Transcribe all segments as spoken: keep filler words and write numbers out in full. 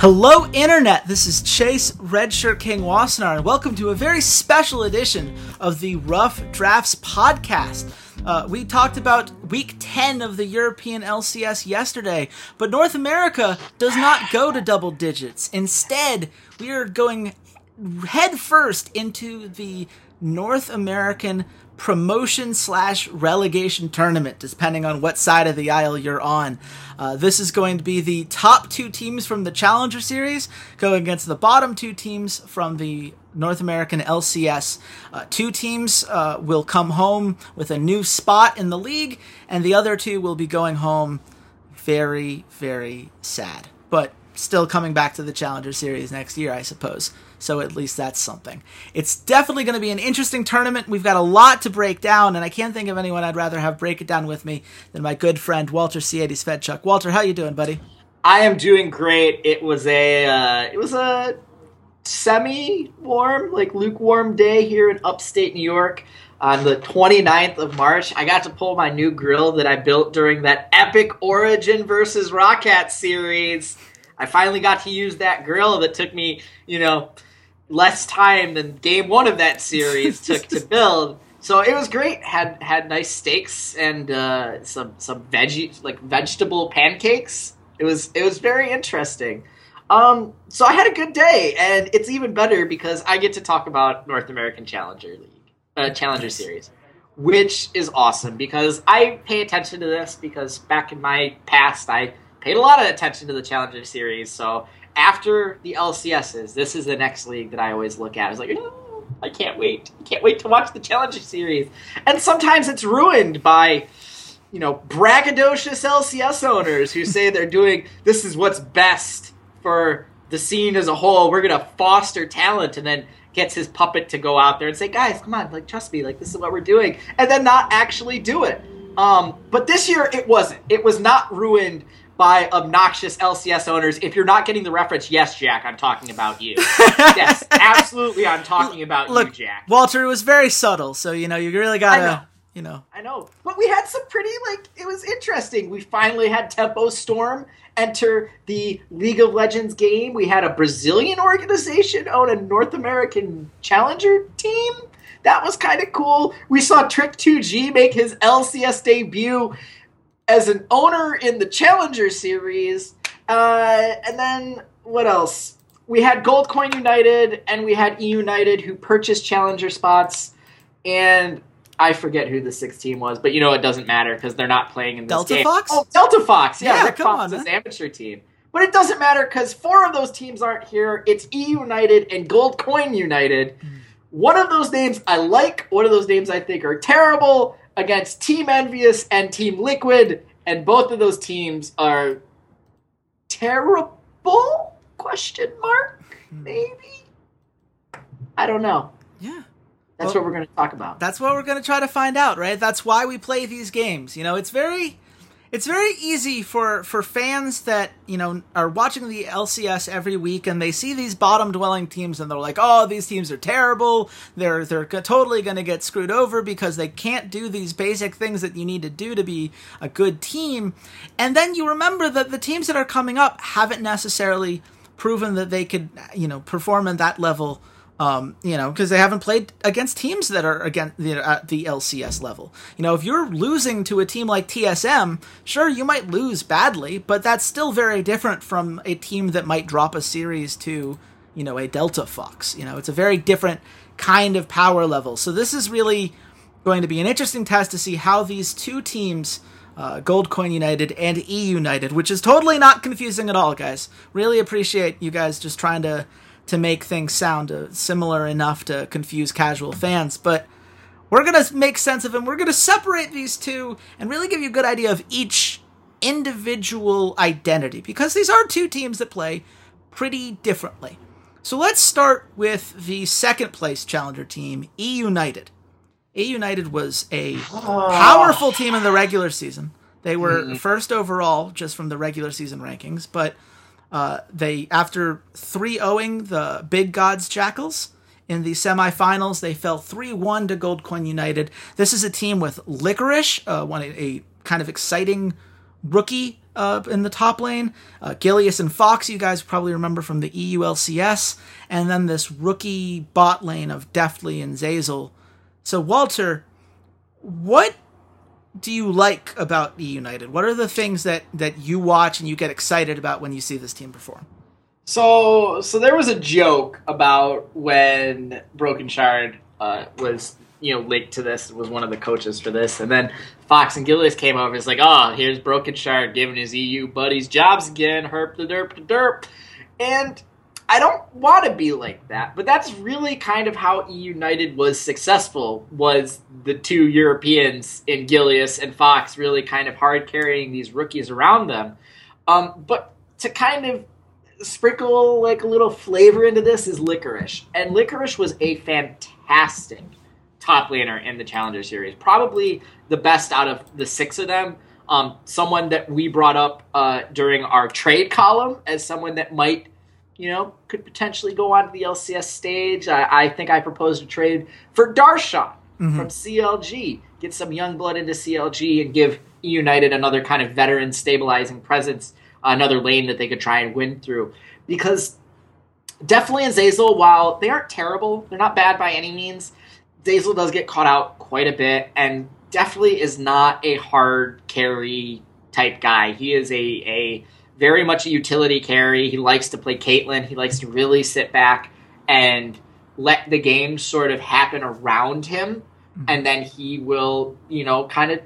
Hello, Internet! This is Chase Redshirt King Wassenaar, and welcome to a very special edition of the Rough Drafts podcast. Uh, we talked about Week ten of the European L C S yesterday, but North America does not go to double digits. Instead, we are going headfirst into the North American promotion slash relegation tournament, depending on what side of the aisle you're on. Uh, this is going to be the top two teams from the Challenger Series going against the bottom two teams from the North American L C S. Uh, two teams uh, will come home with a new spot in the league, and the other two will be going home very, very sad. But still coming back to the Challenger Series next year, I suppose. So at least that's something. It's definitely going to be an interesting tournament. We've got a lot to break down, and I can't think of anyone I'd rather have break it down with me than my good friend Walter Cadi's Fedchuk. Walter, how you doing, buddy? I am doing great. It was a uh, it was a semi-warm, like lukewarm day here in upstate New York on the twenty-ninth of March. I got to pull my new grill that I built during that epic Origin versus Rocket series. I finally got to use that grill that took me, you know, less time than game one of that series took to build. So it was great. Had had nice steaks and uh, some some veggie like vegetable pancakes. It was it was very interesting. Um, so I had a good day, and it's even better because I get to talk about North American Challenger League, uh, Challenger Series, which is awesome because I pay attention to this because back in my past I paid a lot of attention to the Challenger Series, so after the L C S's, this is the next league that I always look at. I was like, oh, I can't wait. I can't wait to watch the Challenger Series. And sometimes it's ruined by, you know, braggadocious L C S owners who say they're doing, this is what's best for the scene as a whole. We're going to foster talent, and then gets his puppet to go out there and say, guys, come on, like, trust me, like, this is what we're doing, and then not actually do it. Um, but this year it wasn't. It was not ruined by obnoxious L C S owners. If you're not getting the reference, yes, Jack, I'm talking about you. Yes, absolutely, I'm talking about Look, you, Jack. Walter, it was very subtle, so, you know, you really gotta, I know. you know. I know, but we had some pretty, like, it was interesting. We finally had Tempo Storm enter the League of Legends game. We had a Brazilian organization own a North American Challenger team. That was kind of cool. We saw Trick two G make his L C S debut as an owner in the Challenger Series, uh, and then what else? We had Gold Coin United, and we had EUnited who purchased Challenger spots, and I forget who the sixth team was, but you know it doesn't matter because they're not playing in this Delta game. Delta Fox? Oh, Delta Fox, yeah, yeah Rick come Fox's on, amateur team. But it doesn't matter because four of those teams aren't here. It's EUnited and Gold Coin United. Mm. One of those names I like, one of those names I think are terrible, against Team EnVyUs and Team Liquid, and both of those teams are terrible? Question mark? Maybe? I don't know. Yeah. That's well, what we're going to talk about. That's what we're going to try to find out, right? That's why we play these games. You know, it's very it's very easy for, for fans that, you know, are watching the L C S every week and they see these bottom-dwelling teams and they're like, oh, these teams are terrible. They're they're totally going to get screwed over because they can't do these basic things that you need to do to be a good team. And then you remember that the teams that are coming up haven't necessarily proven that they could, you know, perform at that level Um, you know, because they haven't played against teams that are against you know, at the L C S level. You know, if you're losing to a team like T S M, sure, you might lose badly, but that's still very different from a team that might drop a series to, you know, a Delta Fox. You know, it's a very different kind of power level. So this is really going to be an interesting test to see how these two teams, uh, Gold Coin United and EUnited, which is totally not confusing at all, guys. Really appreciate you guys just trying to to make things sound uh, similar enough to confuse casual fans, but we're going to make sense of them. We're going to separate these two and really give you a good idea of each individual identity, because these are two teams that play pretty differently. So let's start with the second place challenger team, EUnited. EUnited was a oh. powerful team in the regular season. They were mm-hmm. first overall just from the regular season rankings, but Uh, they, after three oh-ing the Big Gods Jackals in the semifinals, they fell three one to Gold Coin United. This is a team with Licorice, uh, one, a, a kind of exciting rookie uh, in the top lane. Uh, Gilius and Fox, you guys probably remember from the E U L C S. And then this rookie bot lane of Deftly and Zeyzal. So, Walter, what do you like about EUnited? What are the things that, that you watch and you get excited about when you see this team perform? So so there was a joke about when Broken Shard uh, was you know linked to this, was one of the coaches for this, and then Fox and Gilius came over and it's like, oh, here's Broken Shard giving his E U buddies jobs again, herp the derp the derp. And I don't want to be like that, but that's really kind of how EUnited was successful, was the two Europeans in Gilius and Fox really kind of hard carrying these rookies around them. Um, but to kind of sprinkle like a little flavor into this is Licorice. And Licorice was a fantastic top laner in the Challenger Series, probably the best out of the six of them. Um, someone that we brought up uh, during our trade column as someone that might you know, could potentially go on to the L C S stage. I, I think I proposed a trade for Darshan mm-hmm. from C L G. Get some young blood into C L G and give EUnited another kind of veteran stabilizing presence, another lane that they could try and win through. Because Deftly and Zeyzal, while they aren't terrible, they're not bad by any means, Zeyzal does get caught out quite a bit, and Deftly is not a hard carry type guy. He is a... a very much a utility carry. He likes to play Caitlyn. He likes to really sit back and let the game sort of happen around him. Mm-hmm. And then he will, you know, kind of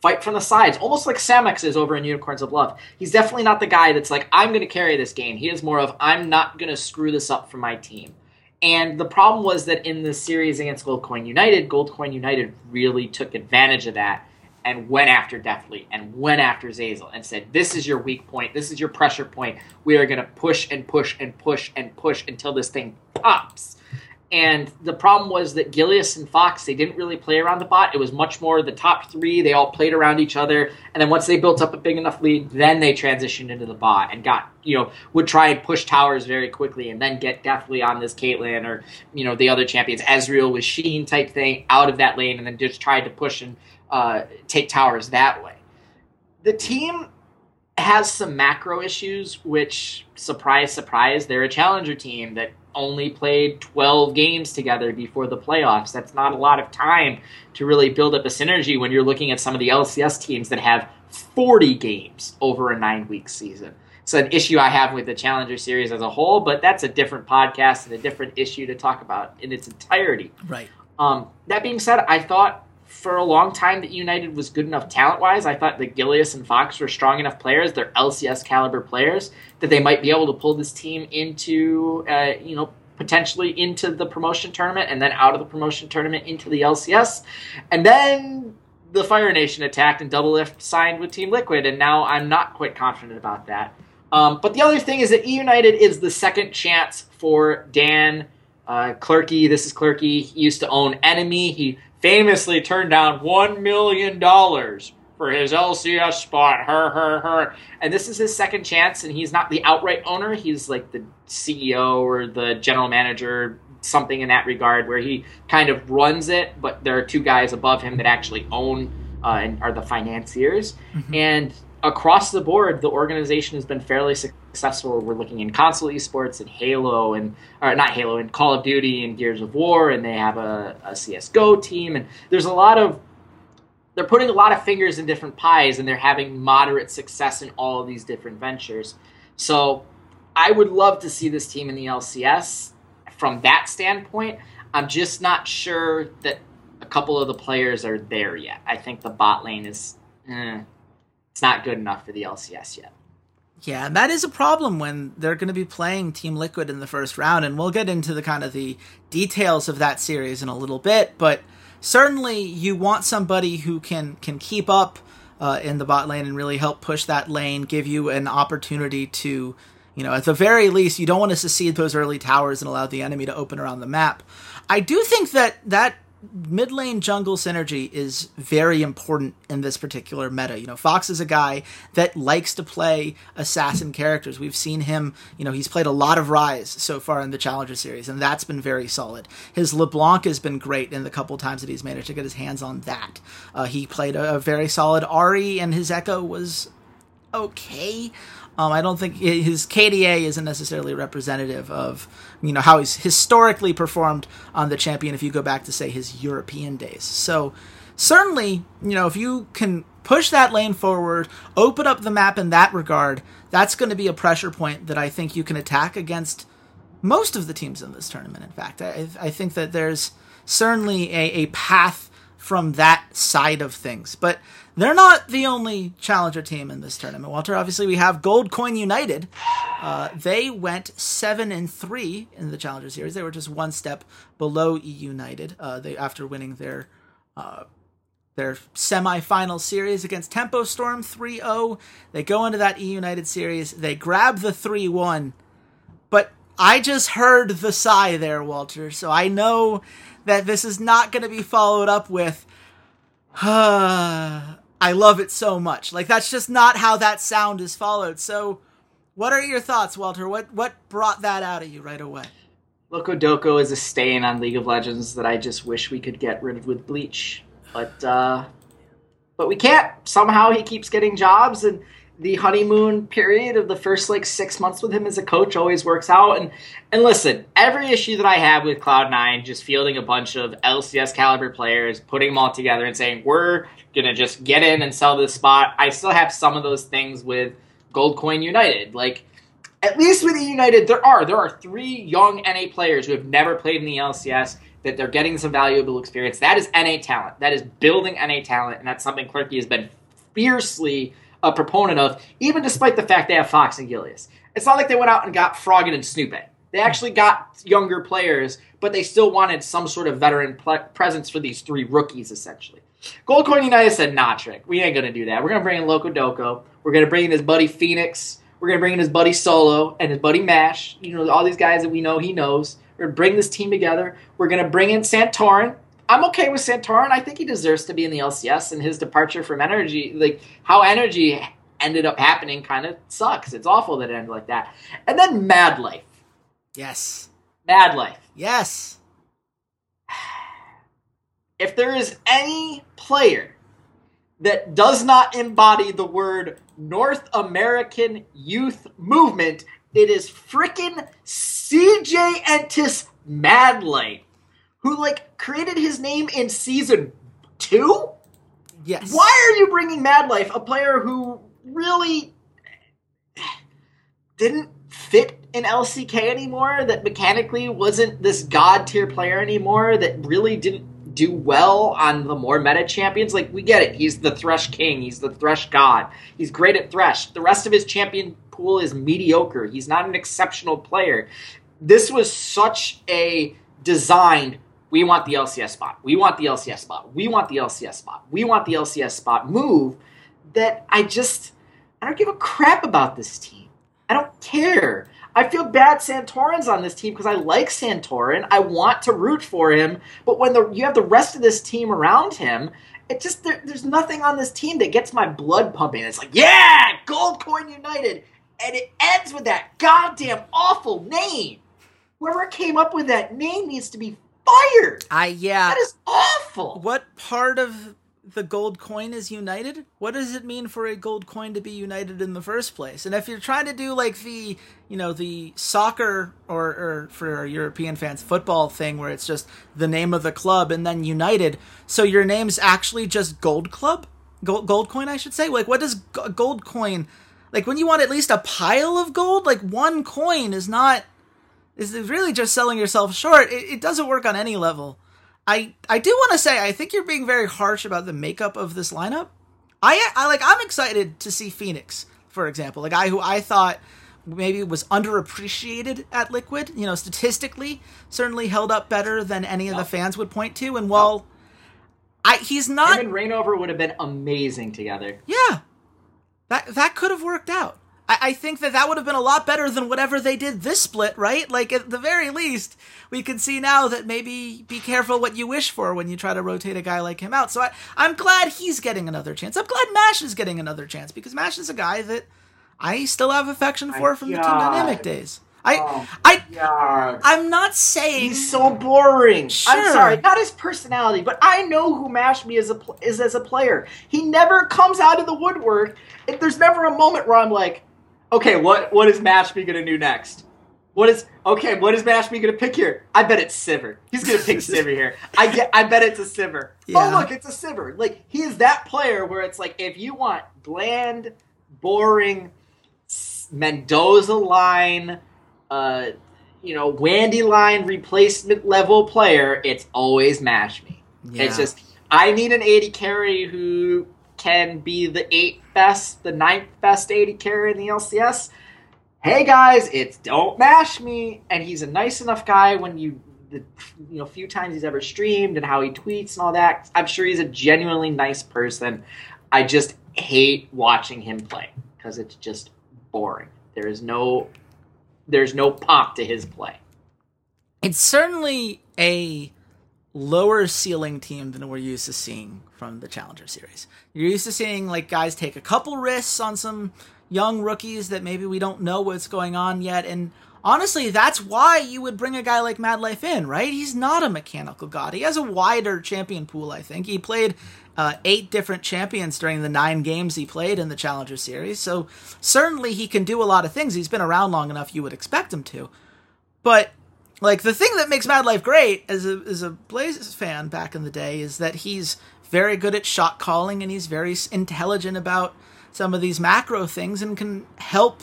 fight from the sides. Almost like Samex is over in Unicorns of Love. He's definitely not the guy that's like, I'm going to carry this game. He is more of, I'm not going to screw this up for my team. And the problem was that in the series against Gold Coin United, Gold Coin United really took advantage of that and went after Deftly, and went after Zeyzal, and said, this is your weak point, this is your pressure point, we are going to push and push and push and push until this thing pops. And the problem was that Gilius and Fox, they didn't really play around the bot. It was much more the top three, they all played around each other, and then once they built up a big enough lead, then they transitioned into the bot and got, you know, would try and push towers very quickly and then get Deftly on this Caitlyn or, you know, the other champions, Ezreal with Sheen type thing, out of that lane and then just tried to push and Uh, take towers that way. The team has some macro issues, which, surprise, surprise, they're a challenger team that only played twelve games together before the playoffs. That's not a lot of time to really build up a synergy when you're looking at some of the L C S teams that have forty games over a nine-week season. So an issue I have with the Challenger Series as a whole, but that's a different podcast and a different issue to talk about in its entirety. Right. Um, that being said, I thought for a long time that EUnited was good enough talent-wise. I thought that Gilius and Fox were strong enough players, they're L C S-caliber players, that they might be able to pull this team into, uh, you know, potentially into the promotion tournament and then out of the promotion tournament into the L C S. And then the Fire Nation attacked and Doublelift signed with Team Liquid, and now I'm not quite confident about that. Um, but the other thing is that EUnited is the second chance for Dan uh, Clerky. This is Clerky. He used to own Enemy. He famously turned down one million dollars for his L C S spot, her, her, her. And this is his second chance, and he's not the outright owner. He's like the C E O or the general manager, something in that regard, where he kind of runs it, but there are two guys above him that actually own uh, and are the financiers. Mm-hmm. And across the board, the organization has been fairly successful. We're looking in console esports and Halo and, or not Halo, and Call of Duty and Gears of War, and they have a, a C S G O team. And there's a lot of, they're putting a lot of fingers in different pies, and they're having moderate success in all of these different ventures. So I would love to see this team in the L C S from that standpoint. I'm just not sure that a couple of the players are there yet. I think the bot lane is... Eh. It's not good enough for the L C S yet. Yeah, and that is a problem when they're going to be playing Team Liquid in the first round, and we'll get into the kind of the details of that series in a little bit, but certainly you want somebody who can, can keep up uh, in the bot lane and really help push that lane, give you an opportunity to, you know, at the very least, you don't want to secede those early towers and allow the enemy to open around the map. I do think that that mid lane jungle synergy is very important in this particular meta. You know, Fox is a guy that likes to play assassin characters. We've seen him, you know, he's played a lot of Rise so far in the Challenger Series, and that's been very solid. His LeBlanc has been great in the couple times that he's managed to get his hands on that. Uh, he played a, a very solid Ahri, and his Echo was okay. Um, I don't think his K D A isn't necessarily representative of, you know, how he's historically performed on the champion if you go back to, say, his European days. So certainly, you know, if you can push that lane forward, open up the map in that regard, that's going to be a pressure point that I think you can attack against most of the teams in this tournament, in fact. I, I think that there's certainly a, a path from that side of things. But they're not the only challenger team in this tournament, Walter. Obviously, we have Gold Coin United. Uh, they went seven and three in the Challenger Series. They were just one step below EUnited. Uh, they after winning their uh, their semifinal series against Tempo Storm three oh. They go into that EUnited series. They grab the three one. But I just heard the sigh there, Walter. So I know that this is not going to be followed up with, uh, I love it so much. Like, that's just not how that sound is followed. So what are your thoughts, Walter? What what brought that out of you right away? LocoDoco is a stain on League of Legends that I just wish we could get rid of with Bleach. But, uh, but we can't. Somehow he keeps getting jobs, and the honeymoon period of the first, like, six months with him as a coach always works out. And and listen, every issue that I have with Cloud nine, just fielding a bunch of L C S-caliber players, putting them all together and saying, we're going to just get in and sell this spot, I still have some of those things with Gold Coin United. Like, at least with EUnited, there are. There are three young N A players who have never played in the L C S, that they're getting some valuable experience. That is N A talent. That is building N A talent, and that's something Clerky has been fiercely a proponent of, even despite the fact they have Fox and Gilius. It's not like they went out and got Froggen and Snoopy. They actually got younger players, but they still wanted some sort of veteran ple- presence for these three rookies, essentially. Gold Coin United said, nah, Trick, we ain't going to do that. We're going to bring in LocoDoco. We're going to bring in his buddy Phoenix. We're going to bring in his buddy Solo and his buddy Mash. You know, all these guys that we know he knows. We're going to bring this team together. We're going to bring in Santorin. I'm okay with Santorin. I think he deserves to be in the L C S, and his departure from Energy, like how Energy ended up happening, kind of sucks. It's awful that it ended like that. And then Mad Life. Yes. Mad Life. Yes. If there is any player that does not embody the word North American Youth Movement, it is frickin' C J Entis Mad Life, who, like, created his name in season two? Yes. Why are you bringing Mad Life, a player who really didn't fit in L C K anymore, that mechanically wasn't this god-tier player anymore, that really didn't do well on the more meta champions? Like, we get it. He's the Thresh king. He's the Thresh god. He's great at Thresh. The rest of his champion pool is mediocre. He's not an exceptional player. This was such a designed... We want the L C S spot. We want the L C S spot. We want the L C S spot. We want the L C S spot move that I just, I don't give a crap about this team. I don't care. I feel bad Santorin's on this team because I like Santorin. I want to root for him. But when the, you have the rest of this team around him, it just, there, there's nothing on this team that gets my blood pumping. It's like, yeah, Gold Coin United. And it ends with that goddamn awful name. Whoever came up with that name needs to be fired. I yeah. That is awful. What part of the gold coin is united? What does it mean for a gold coin to be united in the first place? And if you're trying to do like the, you know, the soccer or, or for our European fans, football thing where it's just the name of the club and then united, so your name's actually just Gold Club? Gold, gold coin, I should say? Like, what does go- gold coin... Like, when you want at least a pile of gold, like, one coin is not... is really just selling yourself short. It, it doesn't work on any level. I, I do want to say, I think you're being very harsh about the makeup of this lineup. I, I like, I'm excited to see Phoenix, for example. A guy who I thought maybe was underappreciated at Liquid. You know, statistically, certainly held up better than any of oh. the fans would point to. And while... Oh. I, he's not... Him and Rainover would have been amazing together. Yeah. That that could have worked out. I, I think that that would have been a lot better than whatever they did this split, right? Like, at the very least, we can see now that maybe be careful what you wish for when you try to rotate a guy like him out. So I, I'm glad he's getting another chance. I'm glad Mash is getting another chance, because Mash is a guy that I still have affection for My from God. the Team Dynamic days. I, oh, I, God. I'm not saying he's so boring. Sure. I'm sorry, not his personality, but I know who Mashmi is, a, is as a player. He never comes out of the woodwork. There's never a moment where I'm like, okay, what, what is Mashmi gonna do next? What is okay? What is Mashmi gonna pick here? I bet it's Sivir. He's gonna pick Sivir here. I get. I bet it's a Sivir. Yeah. Oh look, it's a Sivir. Like he is that player where it's like if you want bland, boring, Mendoza line. Uh, you know, Wandy line replacement level player, it's always Mashmi. Yeah. It's just, I need an A D carry who can be the eighth best, the ninth best A D carry in the L C S. Hey guys, it's don't Mashmi. And he's a nice enough guy when you, the you know, few times he's ever streamed and how he tweets and all that. I'm sure he's a genuinely nice person. I just hate watching him play because it's just boring. There is no... There's no pop to his play. It's certainly a lower ceiling team than we're used to seeing from the Challenger Series. You're used to seeing like guys take a couple risks on some young rookies that maybe we don't know what's going on yet. And honestly, that's why you would bring a guy like Mad Life in, right? He's not a mechanical god. He has a wider champion pool, I think. He played uh, eight different champions during the nine games he played in the Challenger Series. So certainly he can do a lot of things. He's been around long enough you would expect him to. But like the thing that makes Mad Life great as a, as a Blazes fan back in the day is that he's very good at shot calling and he's very intelligent about some of these macro things and can help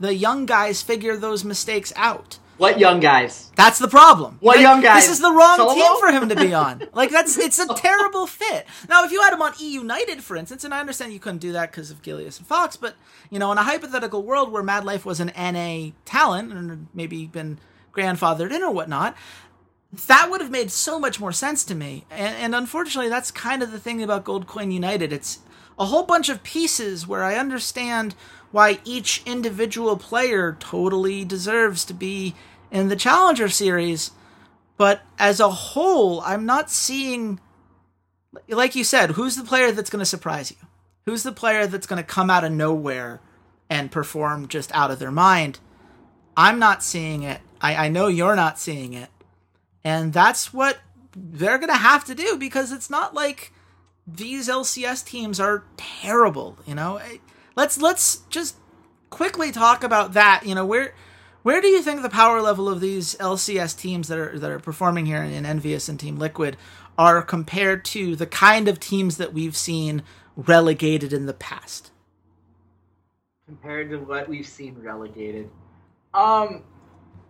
the young guys figure those mistakes out. What young guys? That's the problem. What like, young guys? This is the wrong Solo? team for him to be on. Like, that's it's a terrible fit. Now, if you had him on EUnited, for instance, and I understand you couldn't do that because of Gilius and Fox, but, you know, in a hypothetical world where Mad Life was an N A talent and maybe been grandfathered in or whatnot, that would have made so much more sense to me. And, and unfortunately, that's kind of the thing about Gold Coin United. It's a whole bunch of pieces where I understand why each individual player totally deserves to be in the Challenger Series. But as a whole, I'm not seeing, like you said, who's the player that's going to surprise you? Who's the player that's going to come out of nowhere and perform just out of their mind? I'm not seeing it. I, I know you're not seeing it. And that's what they're going to have to do because it's not like these L C S teams are terrible, you know? It, Let's let's just quickly talk about that. You know, where where do you think the power level of these L C S teams that are that are performing here in EnVyUs and Team Liquid are compared to the kind of teams that we've seen relegated in the past? Compared to what we've seen relegated, um,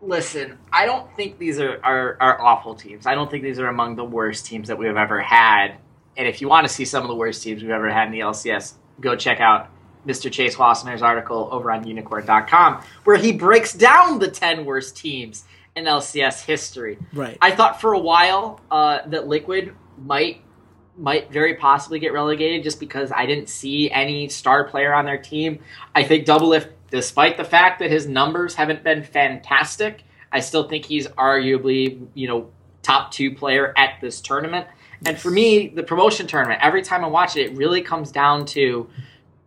listen, I don't think these are, are are awful teams. I don't think these are among the worst teams that we've ever had. And if you want to see some of the worst teams we've ever had in the L C S, go check out Mister Chase Wassenaar's article over on Unicorn dot com, where he breaks down the ten worst teams in L C S history. Right. I thought for a while uh, that Liquid might might very possibly get relegated just because I didn't see any star player on their team. I think Doublelift, despite the fact that his numbers haven't been fantastic, I still think he's arguably, you know, top two player at this tournament. Yes. And for me, the promotion tournament, every time I watch it, it really comes down to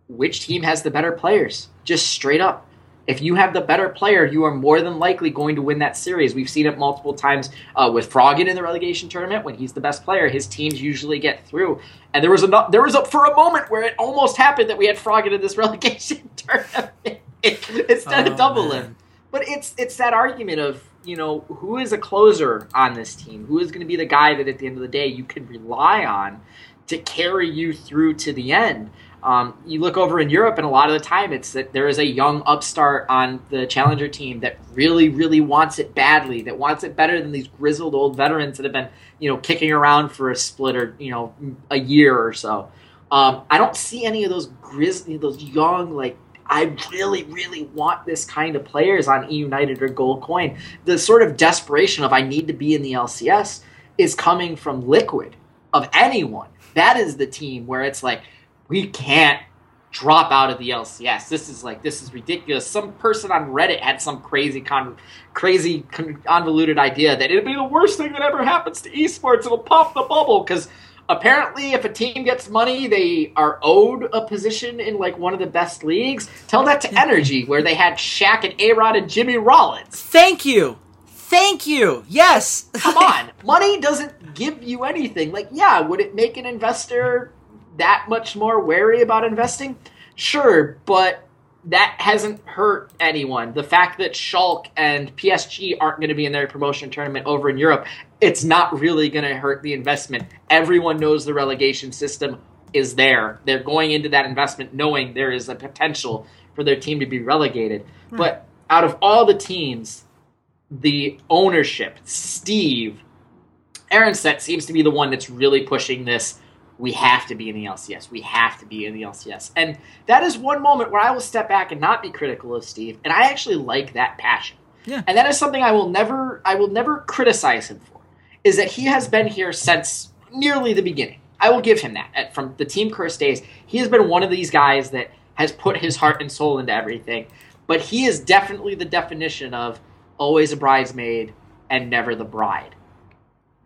which team has the better players. Just straight up. If you have the better player, you are more than likely going to win that series. We've seen it multiple times uh, with Froggen in the relegation tournament. When he's the best player, his teams usually get through. And there was a there was a, for a moment where it almost happened that we had Froggen in this relegation tournament instead oh, of Doublelift. But it's it's that argument of, you know, who is a closer on this team? Who is going to be the guy that at the end of the day you can rely on to carry you through to the end? Um, you look over in Europe, and a lot of the time it's that there is a young upstart on the Challenger team that really, really wants it badly, that wants it better than these grizzled old veterans that have been, you know, kicking around for a split or, you know, a year or so. Um, I don't see any of those grizzly, those young, like, I really, really want this kind of players on EUnited or Gold Coin. The sort of desperation of I need to be in the L C S is coming from Liquid, of anyone. That is the team where it's like, we can't drop out of the L C S. This is like, this is ridiculous. Some person on Reddit had some crazy, con- crazy con- convoluted idea that it'll be the worst thing that ever happens to esports. It'll pop the bubble because apparently if a team gets money, they are owed a position in like one of the best leagues. Tell that to Energy, where they had Shaq and A-Rod and Jimmy Rollins. Thank you. Thank you. Yes. Come on. Money doesn't give you anything. Like, yeah, would it make an investor that much more wary about investing? Sure, but that hasn't hurt anyone. The fact that Schalke and P S G aren't going to be in their promotion tournament over in Europe, it's not really going to hurt the investment. Everyone knows the relegation system is there. They're going into that investment knowing there is a potential for their team to be relegated. Hmm. But out of all the teams, the ownership, Steve, Aronset seems to be the one that's really pushing this. We have to be in the L C S. We have to be in the L C S. And that is one moment where I will step back and not be critical of Steve. And I actually like that passion. Yeah. And that is something I will never I will never criticize him for, is that he has been here since nearly the beginning. I will give him that. At, from the Team Curse days, he has been one of these guys that has put his heart and soul into everything. But he is definitely the definition of always a bridesmaid and never the bride.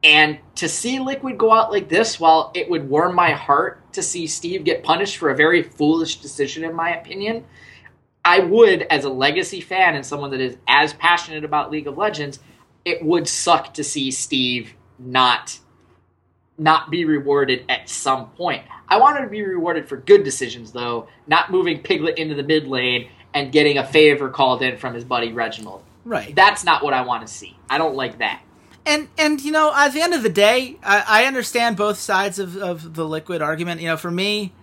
And to see Liquid go out like this, while it would warm my heart to see Steve get punished for a very foolish decision, in my opinion, I would, as a legacy fan and someone that is as passionate about League of Legends, it would suck to see Steve not, not be rewarded at some point. I wanted to be rewarded for good decisions, though, not moving Piglet into the mid lane and getting a favor called in from his buddy Reginald. Right. That's not what I want to see. I don't like that. And, and you know, at the end of the day, I, I understand both sides of, of the Liquid argument. You know, for me,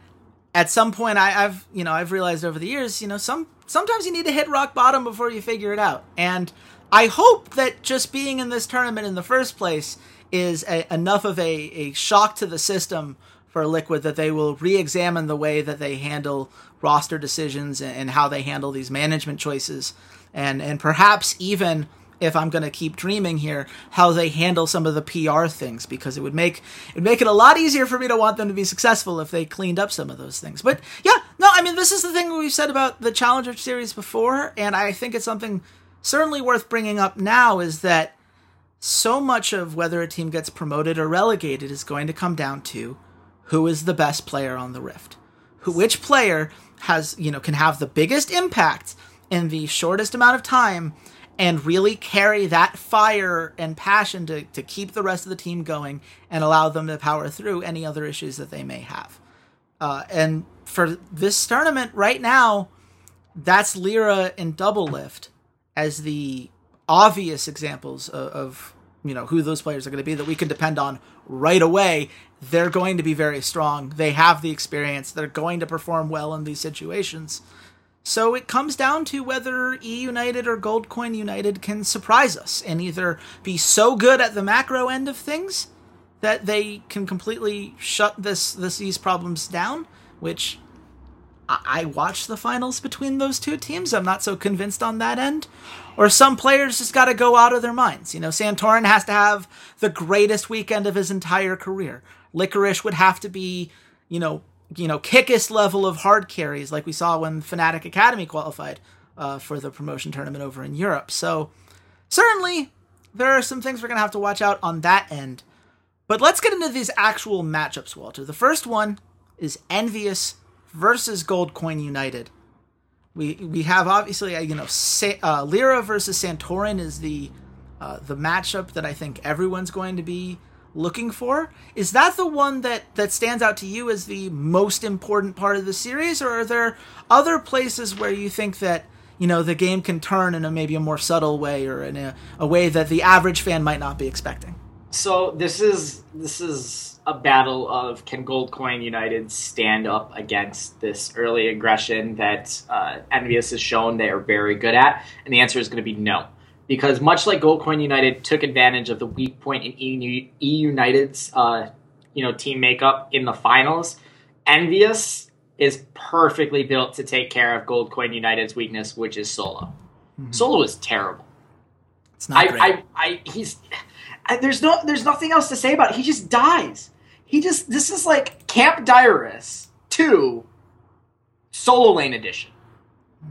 at some point, I, I've, you know, I've realized over the years, you know, some sometimes you need to hit rock bottom before you figure it out. And I hope that just being in this tournament in the first place is a, enough of a, a shock to the system for Liquid that they will re-examine the way that they handle roster decisions and, and how they handle these management choices. And, and perhaps even, if I'm going to keep dreaming here, how they handle some of the P R things, because it would make it would make it a lot easier for me to want them to be successful if they cleaned up some of those things. But yeah, no, I mean, this is the thing we've said about the Challenger Series before, and I think it's something certainly worth bringing up now, is that so much of whether a team gets promoted or relegated is going to come down to who is the best player on the Rift, who, which player has, you know, can have the biggest impact in the shortest amount of time, and really carry that fire and passion to, to keep the rest of the team going and allow them to power through any other issues that they may have. Uh, and for this tournament right now, that's Lyra and Doublelift as the obvious examples of, of you know, who those players are going to be that we can depend on right away. They're going to be very strong. They have the experience. They're going to perform well in these situations. So it comes down to whether EUnited or Gold Coin United can surprise us and either be so good at the macro end of things that they can completely shut this, this these problems down, which I, I watched the finals between those two teams. I'm not so convinced on that end. Or some players just got to go out of their minds. You know, Santorin has to have the greatest weekend of his entire career. Licorice would have to be, you know, you know, kickest level of hard carries like we saw when Fnatic Academy qualified uh, for the promotion tournament over in Europe. So certainly there are some things we're going to have to watch out on that end. But let's get into these actual matchups, Walter. The first one is EnVyUs versus Gold Coin United. we we have obviously you know Sa- uh, Lyra versus Santorin is the uh, the matchup that I think everyone's going to be looking for. Is that the one that that stands out to you as the most important part of the series, or are there other places where you think that you know the game can turn in a maybe a more subtle way, or in a, a way that the average fan might not be expecting? So this is this is a battle of, can Gold Coin United stand up against this early aggression that uh, EnVyUs has shown they are very good at? And the answer is going to be no. Because much like Gold Coin United took advantage of the weak point in EUnited's uh, you know, team makeup in the finals, EnVyUs is perfectly built to take care of Gold Coin United's weakness, which is Solo. Mm-hmm. Solo is terrible. It's not I, great. I, I, he's, I, there's, no, there's nothing else to say about it. He just dies. He just, this is like Camp Diaris two Solo Lane Edition.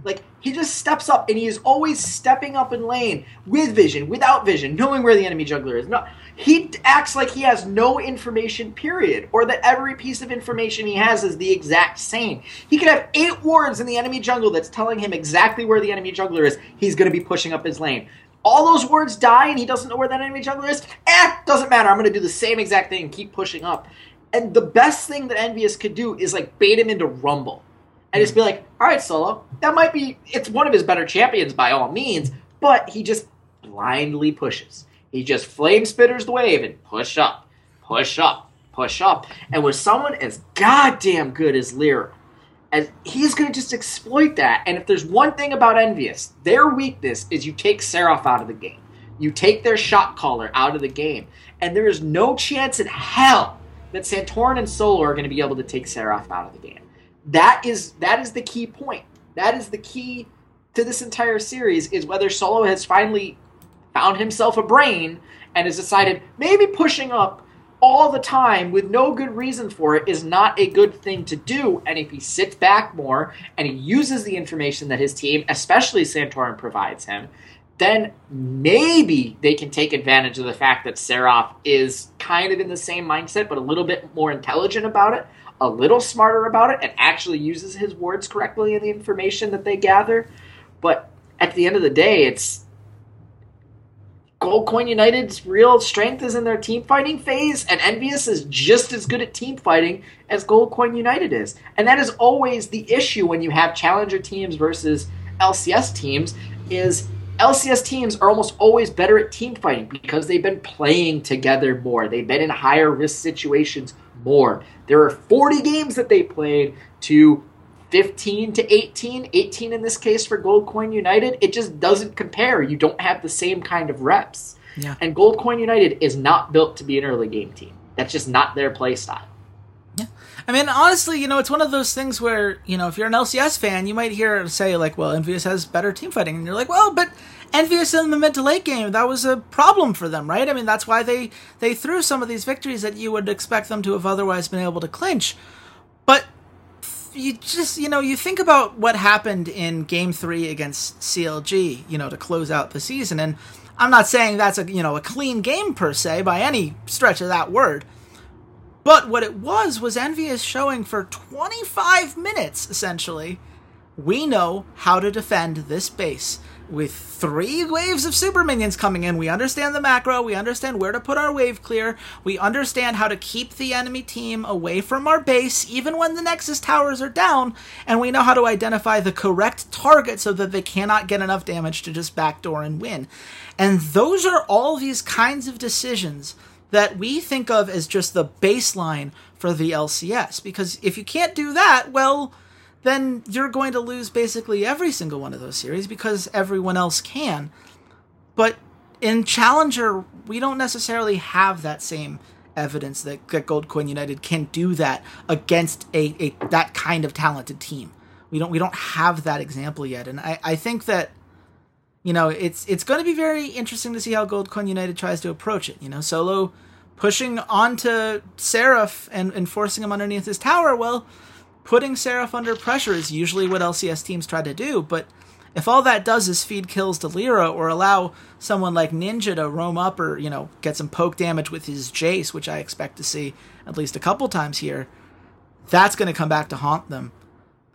Like, he just steps up, and he is always stepping up in lane with vision, without vision, knowing where the enemy jungler is. No, he acts like he has no information, period, or that every piece of information he has is the exact same. He could have eight wards in the enemy jungle that's telling him exactly where the enemy jungler is. He's going to be pushing up his lane. All those wards die, and he doesn't know where that enemy jungler is. Eh, doesn't matter. I'm going to do the same exact thing and keep pushing up. And the best thing that EnVyUs could do is, like, bait him into Rumble. I just be like, all right, Solo, that might be, it's one of his better champions by all means, but he just blindly pushes. He just flame spitters the wave and push up, push up, push up. And with someone as goddamn good as Lyra, as he's going to just exploit that. And if there's one thing about EnVyUs, their weakness is you take Seraph out of the game. You take their shot caller out of the game. And there is no chance in hell that Santorin and Solo are going to be able to take Seraph out of the game. That is that is the key point. That is the key to this entire series, is whether Solo has finally found himself a brain and has decided maybe pushing up all the time with no good reason for it is not a good thing to do. And if he sits back more and he uses the information that his team, especially Santorin, provides him, then maybe they can take advantage of the fact that Seraph is kind of in the same mindset, but a little bit more intelligent about it, a little smarter about it, and actually uses his wards correctly and the information that they gather. But at the end of the day, it's Gold Coin United's real strength is in their team fighting phase, and EnVyUs is just as good at team fighting as Gold Coin United is. And that is always the issue when you have challenger teams versus L C S teams, is L C S teams are almost always better at team fighting because they've been playing together more. They've been in higher risk situations more. There are forty games that they played to fifteen to eighteen, eighteen in this case for Gold Coin United. It just doesn't compare. You don't have the same kind of reps. Yeah. And Gold Coin United is not built to be an early game team. That's just not their play style. Yeah. I mean, honestly, you know, it's one of those things where, you know, if you're an L C S fan, you might hear it say, like, well, EnVyUs has better team fighting. And you're like, well, but EnVyUs in the mid to late game, that was a problem for them, right? I mean, that's why they, they threw some of these victories that you would expect them to have otherwise been able to clinch. But you just, you know, you think about what happened in game three against C L G, you know, to close out the season. And I'm not saying that's a, you know, a clean game per se by any stretch of that word. But what it was, was EnVyUs showing for twenty-five minutes, essentially, we know how to defend this base. With three waves of super minions coming in, we understand the macro, we understand where to put our wave clear, we understand how to keep the enemy team away from our base, even when the Nexus towers are down, and we know how to identify the correct target so that they cannot get enough damage to just backdoor and win. And those are all these kinds of decisions that we think of as just the baseline for the L C S. Because if you can't do that, well, then you're going to lose basically every single one of those series because everyone else can. But in Challenger, we don't necessarily have that same evidence that, that Gold Coin United can do that against a, a that kind of talented team. We don't we don't have that example yet. And I, I think that, you know, it's it's going to be very interesting to see how Gold Coin United tries to approach it. You know, Solo pushing onto Seraph and, and forcing him underneath his tower. Well, putting Seraph under pressure is usually what L C S teams try to do. But if all that does is feed kills to Lyra or allow someone like Ninja to roam up or, you know, get some poke damage with his Jace, which I expect to see at least a couple times here, that's going to come back to haunt them.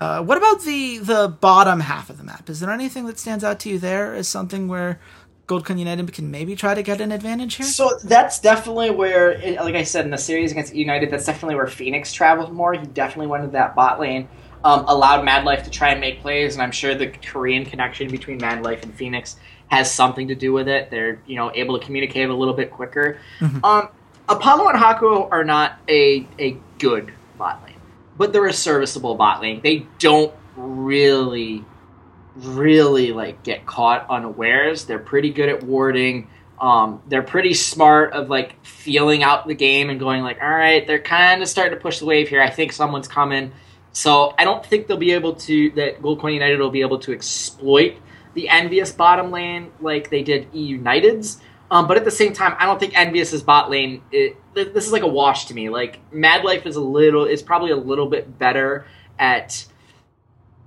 Uh, what about the the bottom half of the map? Is there anything that stands out to you there as something where Gold Coin United can maybe try to get an advantage here? So that's definitely where, like I said, in the series against EUnited, that's definitely where Phoenix traveled more. He definitely went into that bot lane, um, allowed Mad Life to try and make plays, and I'm sure the Korean connection between Mad Life and Phoenix has something to do with it. They're, you know, able to communicate a little bit quicker. Mm-hmm. Um, Apollo and Haku are not a a good bot lane, but they're a serviceable bot lane. They don't really... really like get caught unawares. They're pretty good at warding. Um, they're pretty smart of like feeling out the game and going like, all right, they're kind of starting to push the wave here. I think someone's coming. So I don't think they'll be able to, that Gold Coin United will be able to exploit the EnVyUs bottom lane like they did EUnited's. Um, but at the same time, I don't think EnVyUs' bot lane, it, this is like a wash to me. Like Mad Life is a little, is probably a little bit better at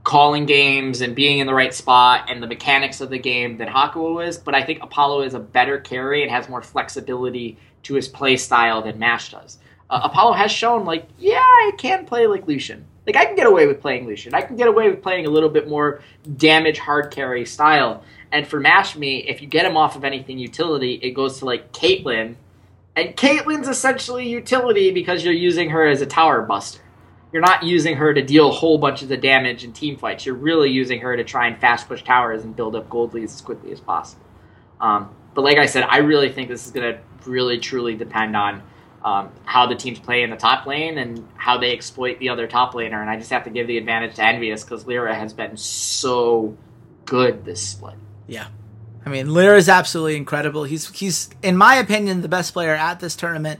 calling games and being in the right spot and the mechanics of the game than Hakuo is, but I think Apollo is a better carry and has more flexibility to his play style than Mash does. Uh, Apollo has shown, like, yeah, I can play like Lucian. Like, I can get away with playing Lucian. I can get away with playing a little bit more damage hard carry style. And for Mash me, if you get him off of anything utility, it goes to, like, Caitlyn. And Caitlyn's essentially utility because you're using her as a tower buster. You're not using her to deal a whole bunch of the damage in team fights. You're really using her to try and fast push towers and build up gold leads as quickly as possible. Um, but like I said, I really think this is going to really truly depend on um, how the teams play in the top lane and how they exploit the other top laner. And I just have to give the advantage to EnVyUs because Lyra has been so good this split. Yeah. I mean, Lyra is absolutely incredible. He's, he's, in my opinion, the best player at this tournament.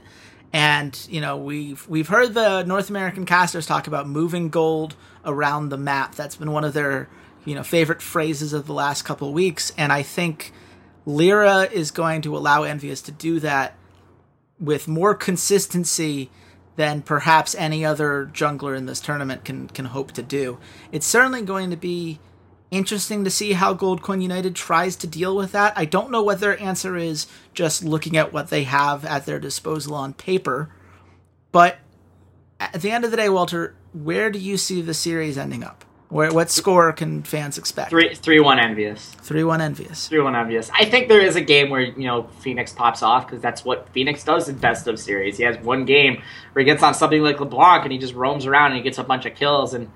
And, you know, we've we've heard the North American casters talk about moving gold around the map. That's been one of their, you know, favorite phrases of the last couple of weeks. And I think Lyra is going to allow EnVyUs to do that with more consistency than perhaps any other jungler in this tournament can can hope to do. It's certainly going to be interesting to see how Gold Coin United tries to deal with that. I don't know what their answer is just looking at what they have at their disposal on paper. But at the end of the day, Walter, where do you see the series ending up? Where, what score can fans expect? three one EnVyUs. three one EnVyUs. three one EnVyUs. I think there is a game where, you know, Phoenix pops off because that's what Phoenix does in best of series. He has one game where he gets on something like LeBlanc and he just roams around and he gets a bunch of kills and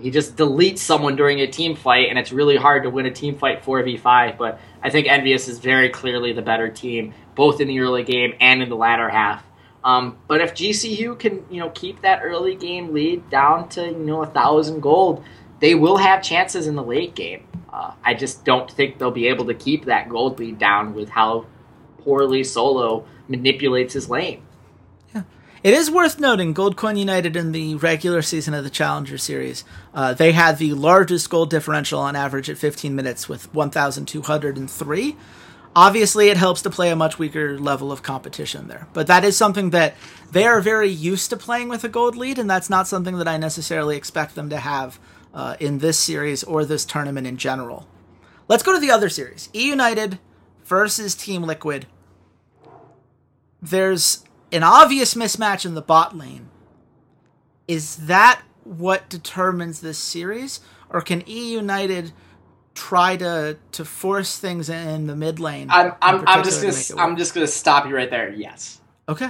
he just deletes someone during a team fight, and it's really hard to win a team fight four v five, but I think EnVyUs is very clearly the better team, both in the early game and in the latter half. Um, but if G C U can, you know, keep that early game lead down to, you know, one thousand gold, they will have chances in the late game. Uh, I just don't think they'll be able to keep that gold lead down with how poorly Solo manipulates his lane. It is worth noting Gold Coin United in the regular season of the Challenger Series, uh, they had the largest gold differential on average at fifteen minutes with one thousand two hundred three. Obviously, it helps to play a much weaker level of competition there, but that is something that they are very used to playing with a gold lead, and that's not something that I necessarily expect them to have uh, in this series or this tournament in general. Let's go to the other series, EUnited versus Team Liquid. There's an obvious mismatch in the bot lane. Is that what determines this series? Or can EUnited try to to force things in the mid lane? I'm I'm, I'm just gonna I'm just gonna stop you right there. Yes. Okay.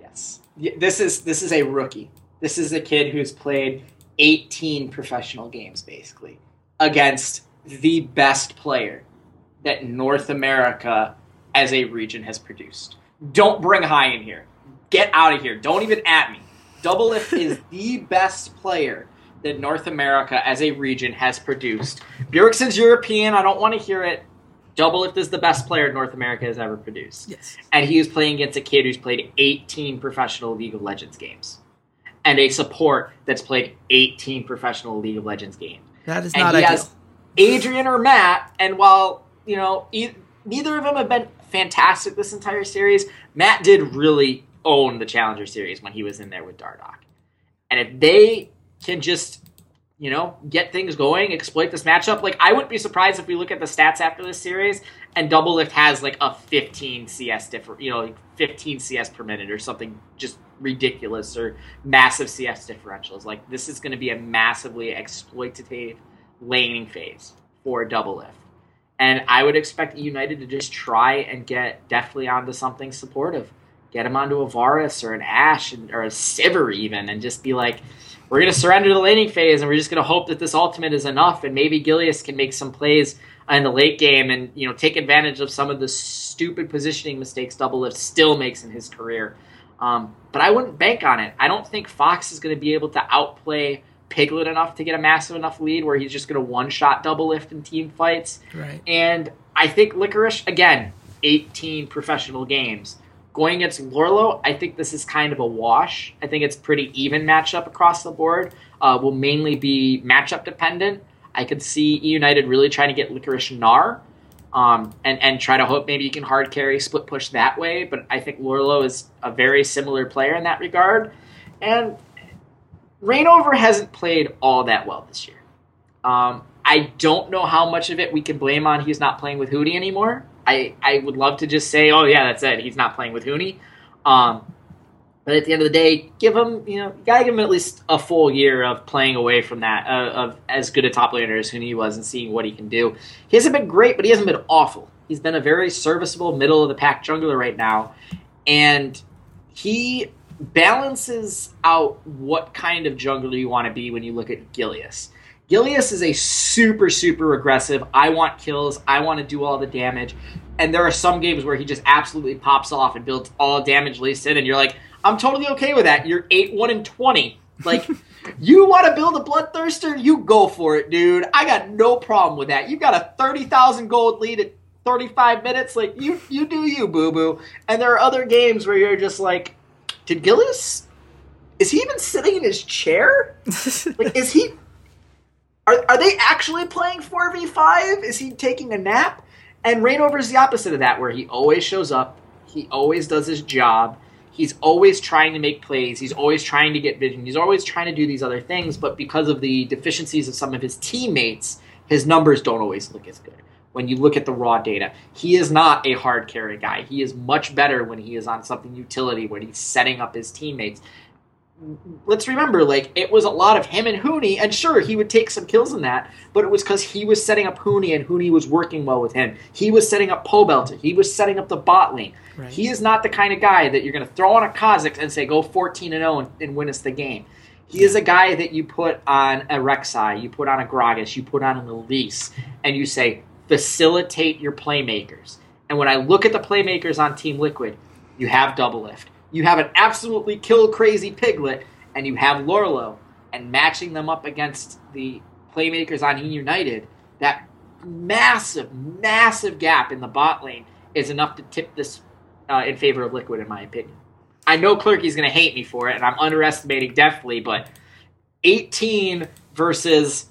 Yes. This is this is a rookie. This is a kid who's played eighteen professional games basically against the best player that North America as a region has produced. Don't bring high in here. Get out of here. Don't even at me. Doublelift is the best player that North America as a region has produced. Bjergsen's European. I don't want to hear it. Doublelift is the best player North America has ever produced. Yes. And he is playing against a kid who's played eighteen professional League of Legends games. And a support that's played eighteen professional League of Legends games. That is and not ideal. And he has Adrian or Matt, and while, you know, e- neither of them have been fantastic this entire series, Matt did really own the Challenger Series when he was in there with Dardock. And if they can just you know, get things going, exploit this matchup. Like, I wouldn't be surprised if we look at the stats after this series and Doublelift has like a fifteen C S difference, you know, like fifteen C S per minute or something just ridiculous, or massive C S differentials. Like, this is going to be a massively exploitative laning phase for Doublelift. And I would expect EUnited to just try and get Deftly onto something supportive. Get him onto a Varus or an Ashe or a Sivir even, and just be like, we're going to surrender the laning phase, and we're just going to hope that this ultimate is enough, and maybe Gilius can make some plays in the late game and, you know, take advantage of some of the stupid positioning mistakes Doublelift still makes in his career. Um, but I wouldn't bank on it. I don't think Fox is going to be able to outplay Piglet enough to get a massive enough lead where he's just going to one-shot Doublelift in team fights. Right. And I think Licorice, again, eighteen professional games. Going against Lorlo, I think this is kind of a wash. I think it's pretty even matchup across the board. Uh, will mainly be matchup dependent. I could see EUnited really trying to get Licorice Gnar, um, and, and try to hope maybe you can hard carry, split push that way. But I think Lorlo is a very similar player in that regard. And Reignover hasn't played all that well this year. Um, I don't know how much of it we can blame on he's not playing with Hootie anymore. I, I would love to just say, oh, yeah, that's it. He's not playing with Huni. Um, but at the end of the day, give him, you know, you got to give him at least a full year of playing away from that, uh, of as good a top laner as Huni was and seeing what he can do. He hasn't been great, but he hasn't been awful. He's been a very serviceable middle-of-the-pack jungler right now. And he balances out what kind of jungler you want to be when you look at Gilius. Gilius is a super, super aggressive, I want kills, I want to do all the damage, and there are some games where he just absolutely pops off and builds all damage laced in, and you're like, I'm totally okay with that. You're eight one and twenty. Like, you want to build a Bloodthirster? You go for it, dude. I got no problem with that. You got a thirty thousand gold lead at thirty-five minutes. Like, you, you do you, boo-boo. And there are other games where you're just like, did Gilius, is he even sitting in his chair? Like, is he... Are, are they actually playing four v five? Is he taking a nap? And Reignover is the opposite of that, where he always shows up. He always does his job. He's always trying to make plays. He's always trying to get vision. He's always trying to do these other things, but because of the deficiencies of some of his teammates, his numbers don't always look as good. When you look at the raw data, he is not a hard carry guy. He is much better when he is on something utility, when he's setting up his teammates. Let's remember, like, it was a lot of him and Huni, and sure, he would take some kills in that, but it was because he was setting up Huni, and Huni was working well with him. He was setting up Pobelter. He was setting up the bot lane. Right. He is not the kind of guy that you're going to throw on a Kha'Zix and say, go fourteen and oh and, and win us the game. He is a guy that you put on a Rek'Sai, you put on a Gragas, you put on an Elise, and you say, facilitate your playmakers. And when I look at the playmakers on Team Liquid, you have Doublelift. You have an absolutely kill-crazy Piglet, and you have Lorlo, and matching them up against the playmakers on EUnited, that massive, massive gap in the bot lane is enough to tip this uh, in favor of Liquid, in my opinion. I know Clerky's going to hate me for it, and I'm underestimating Deftly, but eighteen versus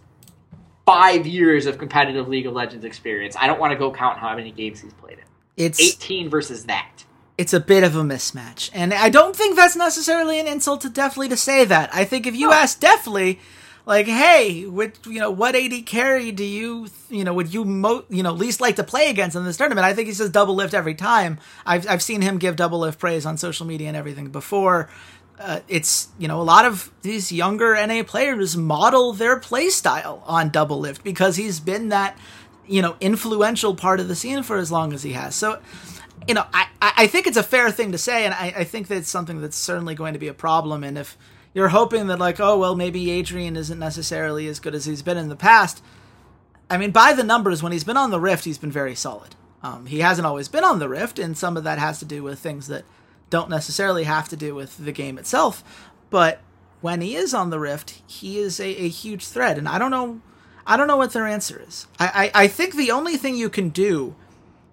five years of competitive League of Legends experience. I don't want to go count how many games he's played in. It's eighteen versus that. It's a bit of a mismatch. And I don't think that's necessarily an insult to Deftly to say that. I think if you no. ask Deftly, like, hey, which, you know, what A D carry do you, you know, would you mo- you know, least like to play against in this tournament? I think he says Doublelift every time. I've I've seen him give Doublelift praise on social media and everything before. Uh, it's, you know, a lot of these younger N A players model their play style on Doublelift because he's been that, you know, influential part of the scene for as long as he has. So, you know, I, I think it's a fair thing to say, and I, I think that it's something that's certainly going to be a problem. And if you're hoping that, like, oh, well, maybe Adrian isn't necessarily as good as he's been in the past, I mean, by the numbers, when he's been on the Rift, he's been very solid. Um, he hasn't always been on the Rift, and some of that has to do with things that don't necessarily have to do with the game itself. But when he is on the Rift, he is a, a huge threat, and I don't know, I don't know what their answer is. I, I, I think the only thing you can do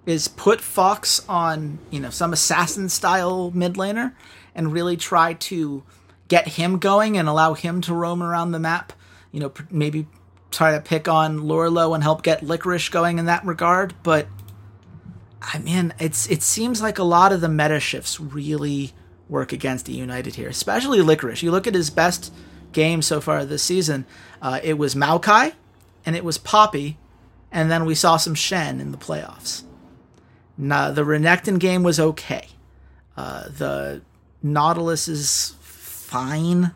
is put Fox on, you know, some assassin-style mid laner and really try to get him going and allow him to roam around the map. You know, maybe try to pick on Lorlo and help get Licorice going in that regard. But, I mean, it's it seems like a lot of the meta shifts really work against EUnited here, especially Licorice. You look at his best game so far this season. Uh, it was Maokai, and it was Poppy, and then we saw some Shen in the playoffs. Now, the Renekton game was okay. Uh, the Nautilus is fine.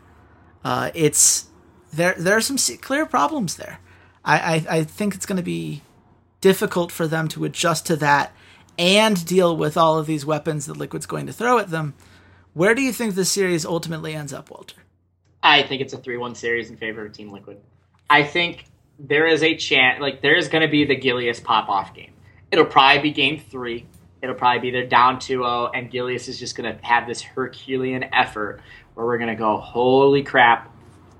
Uh, it's there. There are some clear problems there. I I, I think it's going to be difficult for them to adjust to that and deal with all of these weapons that Liquid's going to throw at them. Where do you think this series ultimately ends up, Walter? I think it's a three one series in favor of Team Liquid. I think there is a chance, like, there is going to be the Gilius pop-off game. It'll probably be game three. It'll probably be they're down two oh, and Gilius is just going to have this Herculean effort where we're going to go, holy crap,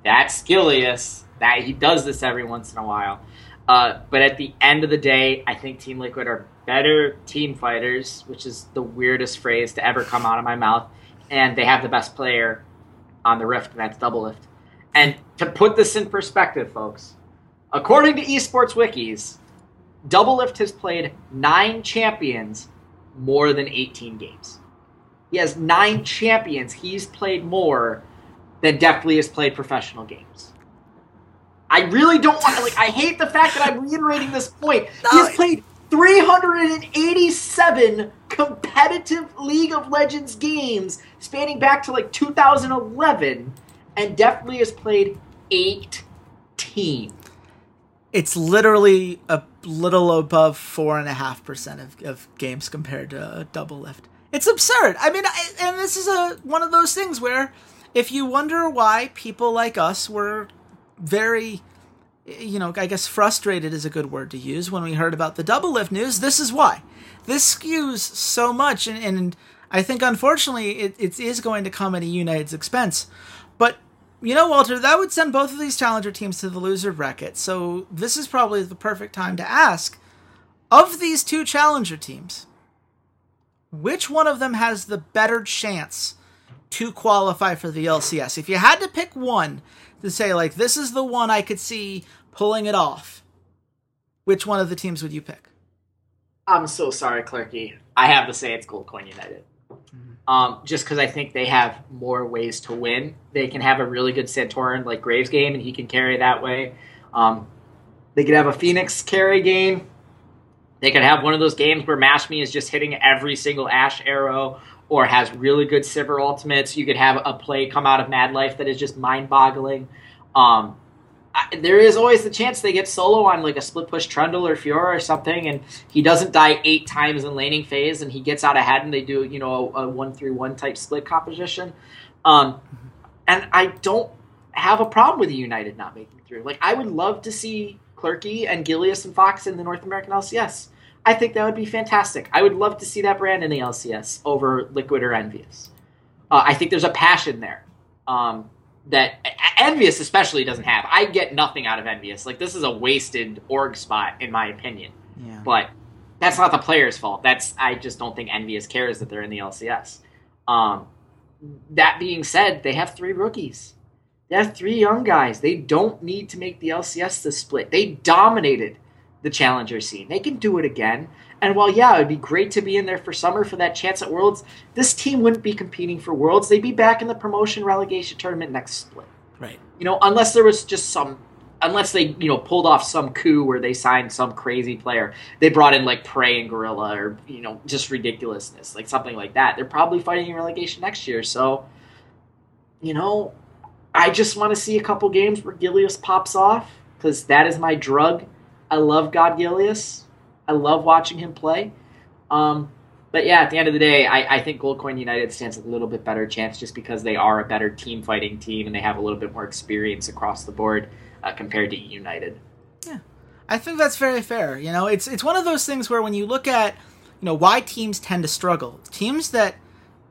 that's Gilius. That, he does this every once in a while. Uh, but at the end of the day, I think Team Liquid are better team fighters, which is the weirdest phrase to ever come out of my mouth. And they have the best player on the Rift, and that's Doublelift. And to put this in perspective, folks, according to esports wikis, Doublelift has played nine champions more than eighteen games. He has nine champions. He's played more than Deftly has played professional games. I really don't want to, like, I hate the fact that I'm reiterating this point. He's played three hundred eighty-seven competitive League of Legends games spanning back to like two thousand eleven, and Deftly has played eighteen. It's literally a little above four and a half percent of, of games compared to Doublelift. It's absurd. I mean, I, and this is a one of those things where if you wonder why people like us were very, you know, I guess frustrated is a good word to use when we heard about the Doublelift news, this is why. This skews so much, and, and I think, unfortunately, it, it is going to come at EUnited's expense. But, you know, Walter, that would send both of these challenger teams to the loser bracket, so this is probably the perfect time to ask, of these two challenger teams, which one of them has the better chance to qualify for the L C S? If you had to pick one to say, like, this is the one I could see pulling it off, which one of the teams would you pick? I'm so sorry, Clerky. I have to say it's Gold Coin United. Mm-hmm. Um, just because I think they have more ways to win. They can have a really good Santorin, like, Graves game, and he can carry that way. Um, they could have a Phoenix carry game. They could have one of those games where Mash Me is just hitting every single Ashe arrow or has really good Sivir ultimates. You could have a play come out of Mad Life that is just mind-boggling. Um, I, there is always the chance they get Solo on like a split-push Trundle or Fiora or something, and he doesn't die eight times in laning phase, and he gets out ahead, and they do, you know, a one three one type split composition. Um, and I don't have a problem with EUnited not making it through. Like, I would love to see Clerky and Gilius and Fox in the North American L C S. I think that would be fantastic. I would love to see that brand in the L C S over Liquid or EnVyUs. Uh, I think there's a passion there um, that EnVyUs especially doesn't have. I get nothing out of EnVyUs. Like, this is a wasted org spot, in my opinion. Yeah. But that's not the player's fault. That's I just don't think EnVyUs cares that they're in the L C S. Um, that being said, they have three rookies. They have three young guys. They don't need to make the L C S this split. They dominated the challenger scene. They can do it again. And while, yeah, it would be great to be in there for summer for that chance at Worlds, this team wouldn't be competing for Worlds. They'd be back in the promotion relegation tournament next split. Right. You know, unless there was just some, unless they, you know, pulled off some coup where they signed some crazy player. They brought in like Prey and Gorilla or, you know, just ridiculousness, like something like that. They're probably fighting in relegation next year. So, you know, I just want to see a couple games where Gilius pops off because that is my drug. I love God Gilius. I love watching him play. Um, but yeah, at the end of the day, I, I think Gold Coin United stands a little bit better chance just because they are a better team fighting team and they have a little bit more experience across the board uh, compared to EUnited. Yeah, I think that's very fair. You know, it's it's one of those things where when you look at, you know, why teams tend to struggle, teams that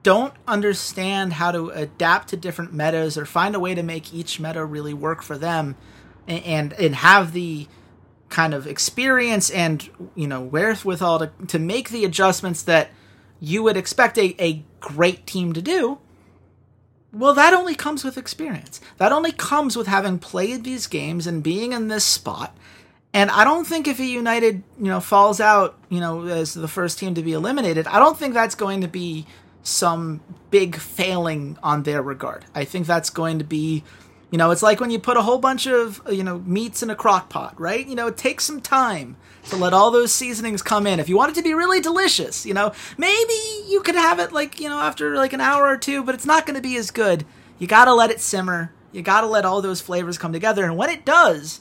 don't understand how to adapt to different metas or find a way to make each meta really work for them and and, and have the kind of experience and, you know, wherewithal to, to make the adjustments that you would expect a, a great team to do, well, that only comes with experience. That only comes with having played these games and being in this spot. And I don't think if EUnited, you know, falls out, you know, as the first team to be eliminated, I don't think that's going to be some big failing on their regard. I think that's going to be, You know, it's like when you put a whole bunch of, you know, meats in a crock pot, right? You know, it takes some time to let all those seasonings come in. If you want it to be really delicious, you know, maybe you could have it like, you know, after like an hour or two, but it's not going to be as good. You got to let it simmer. You got to let all those flavors come together. And when it does,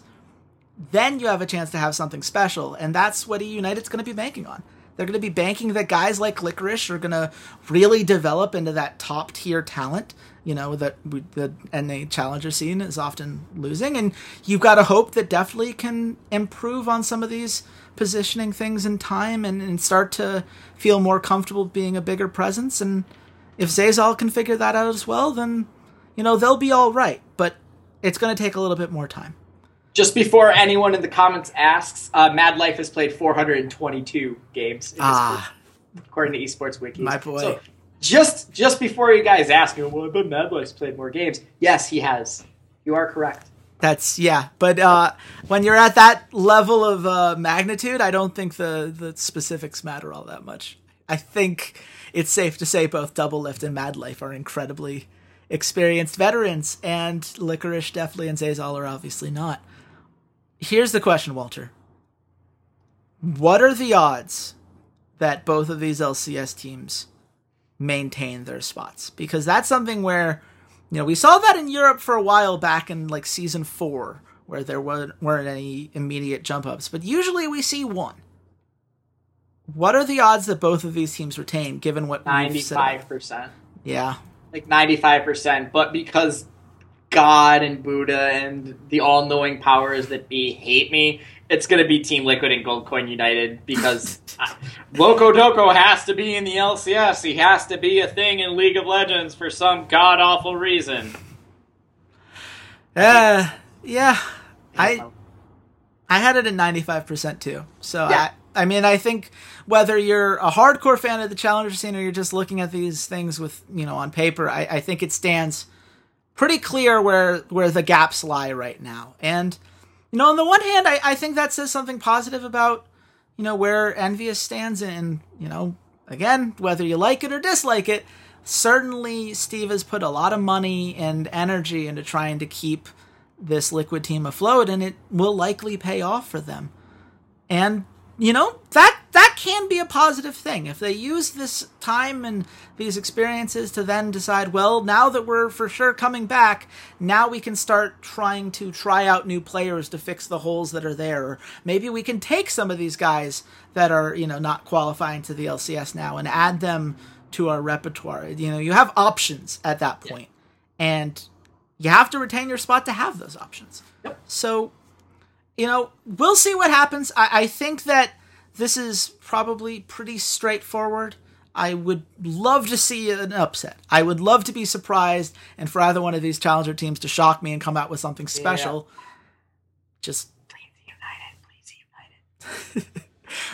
then you have a chance to have something special. And that's what EUnited's going to be banking on. They're going to be banking that guys like Licorice are going to really develop into that top tier talent, you know, that we, the N A Challenger scene is often losing. And you've got to hope that Deftly can improve on some of these positioning things in time and, and start to feel more comfortable being a bigger presence. And if Zeyzal can figure that out as well, then, you know, they'll be all right. But it's going to take a little bit more time. Just before anyone in the comments asks, uh, Mad Life has played four hundred twenty-two games, in ah, his, according to Esports Wiki. My boy. So just just before you guys ask me, well, I bet Mad Life's played more games. Yes, he has. You are correct. That's yeah, but uh, when you're at that level of uh, magnitude, I don't think the the specifics matter all that much. I think it's safe to say both Doublelift and Mad Life are incredibly experienced veterans, and Licorice, Deftly, and Zeyzal are obviously not. Here's the question, Walter. What are the odds that both of these L C S teams maintain their spots? Because that's something where, you know, we saw that in Europe for a while back in like season four, where there weren't, weren't any immediate jump ups, but usually we see one. What are the odds that both of these teams retain, given what we've said? ninety-five percent. Yeah. Like ninety-five percent, but because God and Buddha and the all-knowing powers that be hate me, it's going to be Team Liquid and Gold Coin United because I, LocoDoco has to be in the L C S. He has to be a thing in League of Legends for some god-awful reason. Uh, yeah. I I had it at ninety-five percent too. So, yeah. I, I mean, I think whether you're a hardcore fan of the Challenger scene or you're just looking at these things with, you know, on paper, I, I think it stands pretty clear where where the gaps lie right now. And, you know, on the one hand, I, I think that says something positive about, you know, where EnVyUs stands. And, you know, again, whether you like it or dislike it, certainly Steve has put a lot of money and energy into trying to keep this Liquid team afloat, and it will likely pay off for them. And, you know, that that can be a positive thing. If they use this time and these experiences to then decide, well, now that we're for sure coming back, now we can start trying to try out new players to fix the holes that are there. Or maybe we can take some of these guys that are, you know, not qualifying to the L C S now and add them to our repertoire. You know, you have options at that point. Yeah. And you have to retain your spot to have those options. Yep. So, you know, we'll see what happens. I, I think that this is probably pretty straightforward. I would love to see an upset. I would love to be surprised and for either one of these Challenger teams to shock me and come out with something special. Yeah. Just please United, please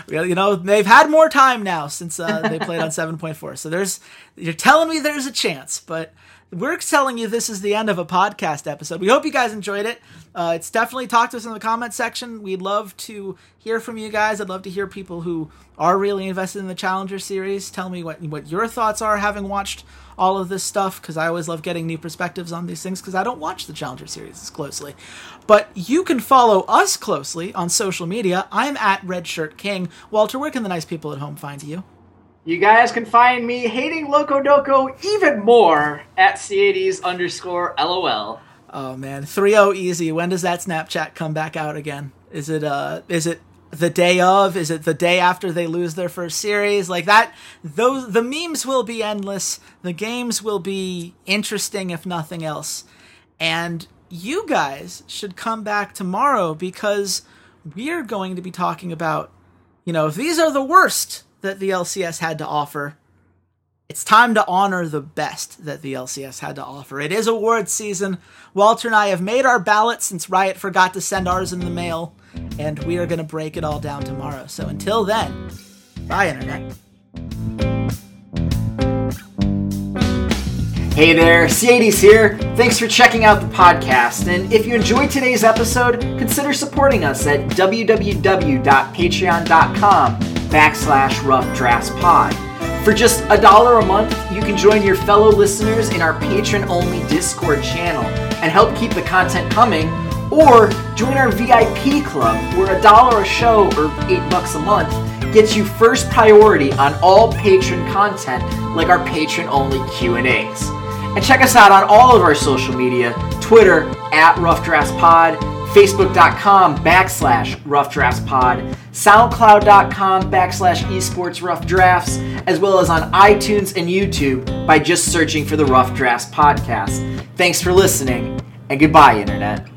United. You know, they've had more time now since uh, they played on seven point four. So there's, you're telling me there's a chance, but we're telling you this is the end of a podcast episode. We hope you guys enjoyed it. Uh, it's definitely talk to us in the comment section. We'd love to hear from you guys. I'd love to hear people who are really invested in the Challenger series. Tell me what, what your thoughts are having watched all of this stuff, because I always love getting new perspectives on these things because I don't watch the Challenger series as closely. But you can follow us closely on social media. I'm at RedshirtKing. Walter, where can the nice people at home find you? You guys can find me hating LocoDoco even more at Cadi's underscore LOL. Oh, man. three oh easy. When does that Snapchat come back out again? Is it uh, is it the day of? Is it the day after they lose their first series? Like that, those, the memes will be endless. The games will be interesting, if nothing else. And you guys should come back tomorrow because we're going to be talking about, you know, if these are the worst that the L C S had to offer, it's time to honor the best that the L C S had to offer. It is awards season. Walter and I have made our ballot since Riot forgot to send ours in the mail, and we are going to break it all down tomorrow. So until then, bye, Internet. Hey there, Cadi's here. Thanks for checking out the podcast. And if you enjoyed today's episode, consider supporting us at www dot patreon dot com backslash rough drafts pod. For just a dollar a month, you can join your fellow listeners in our patron-only Discord channel and help keep the content coming, or join our V I P club where a dollar a show or eight bucks a month gets you first priority on all patron content like our patron-only Q and A's. And check us out on all of our social media, Twitter, at Rough Drafts Pod, Facebook.com backslash Rough Drafts Pod, SoundCloud.com backslash Esports Rough Drafts, as well as on iTunes and YouTube by just searching for the Rough Drafts Podcast. Thanks for listening, and goodbye, Internet.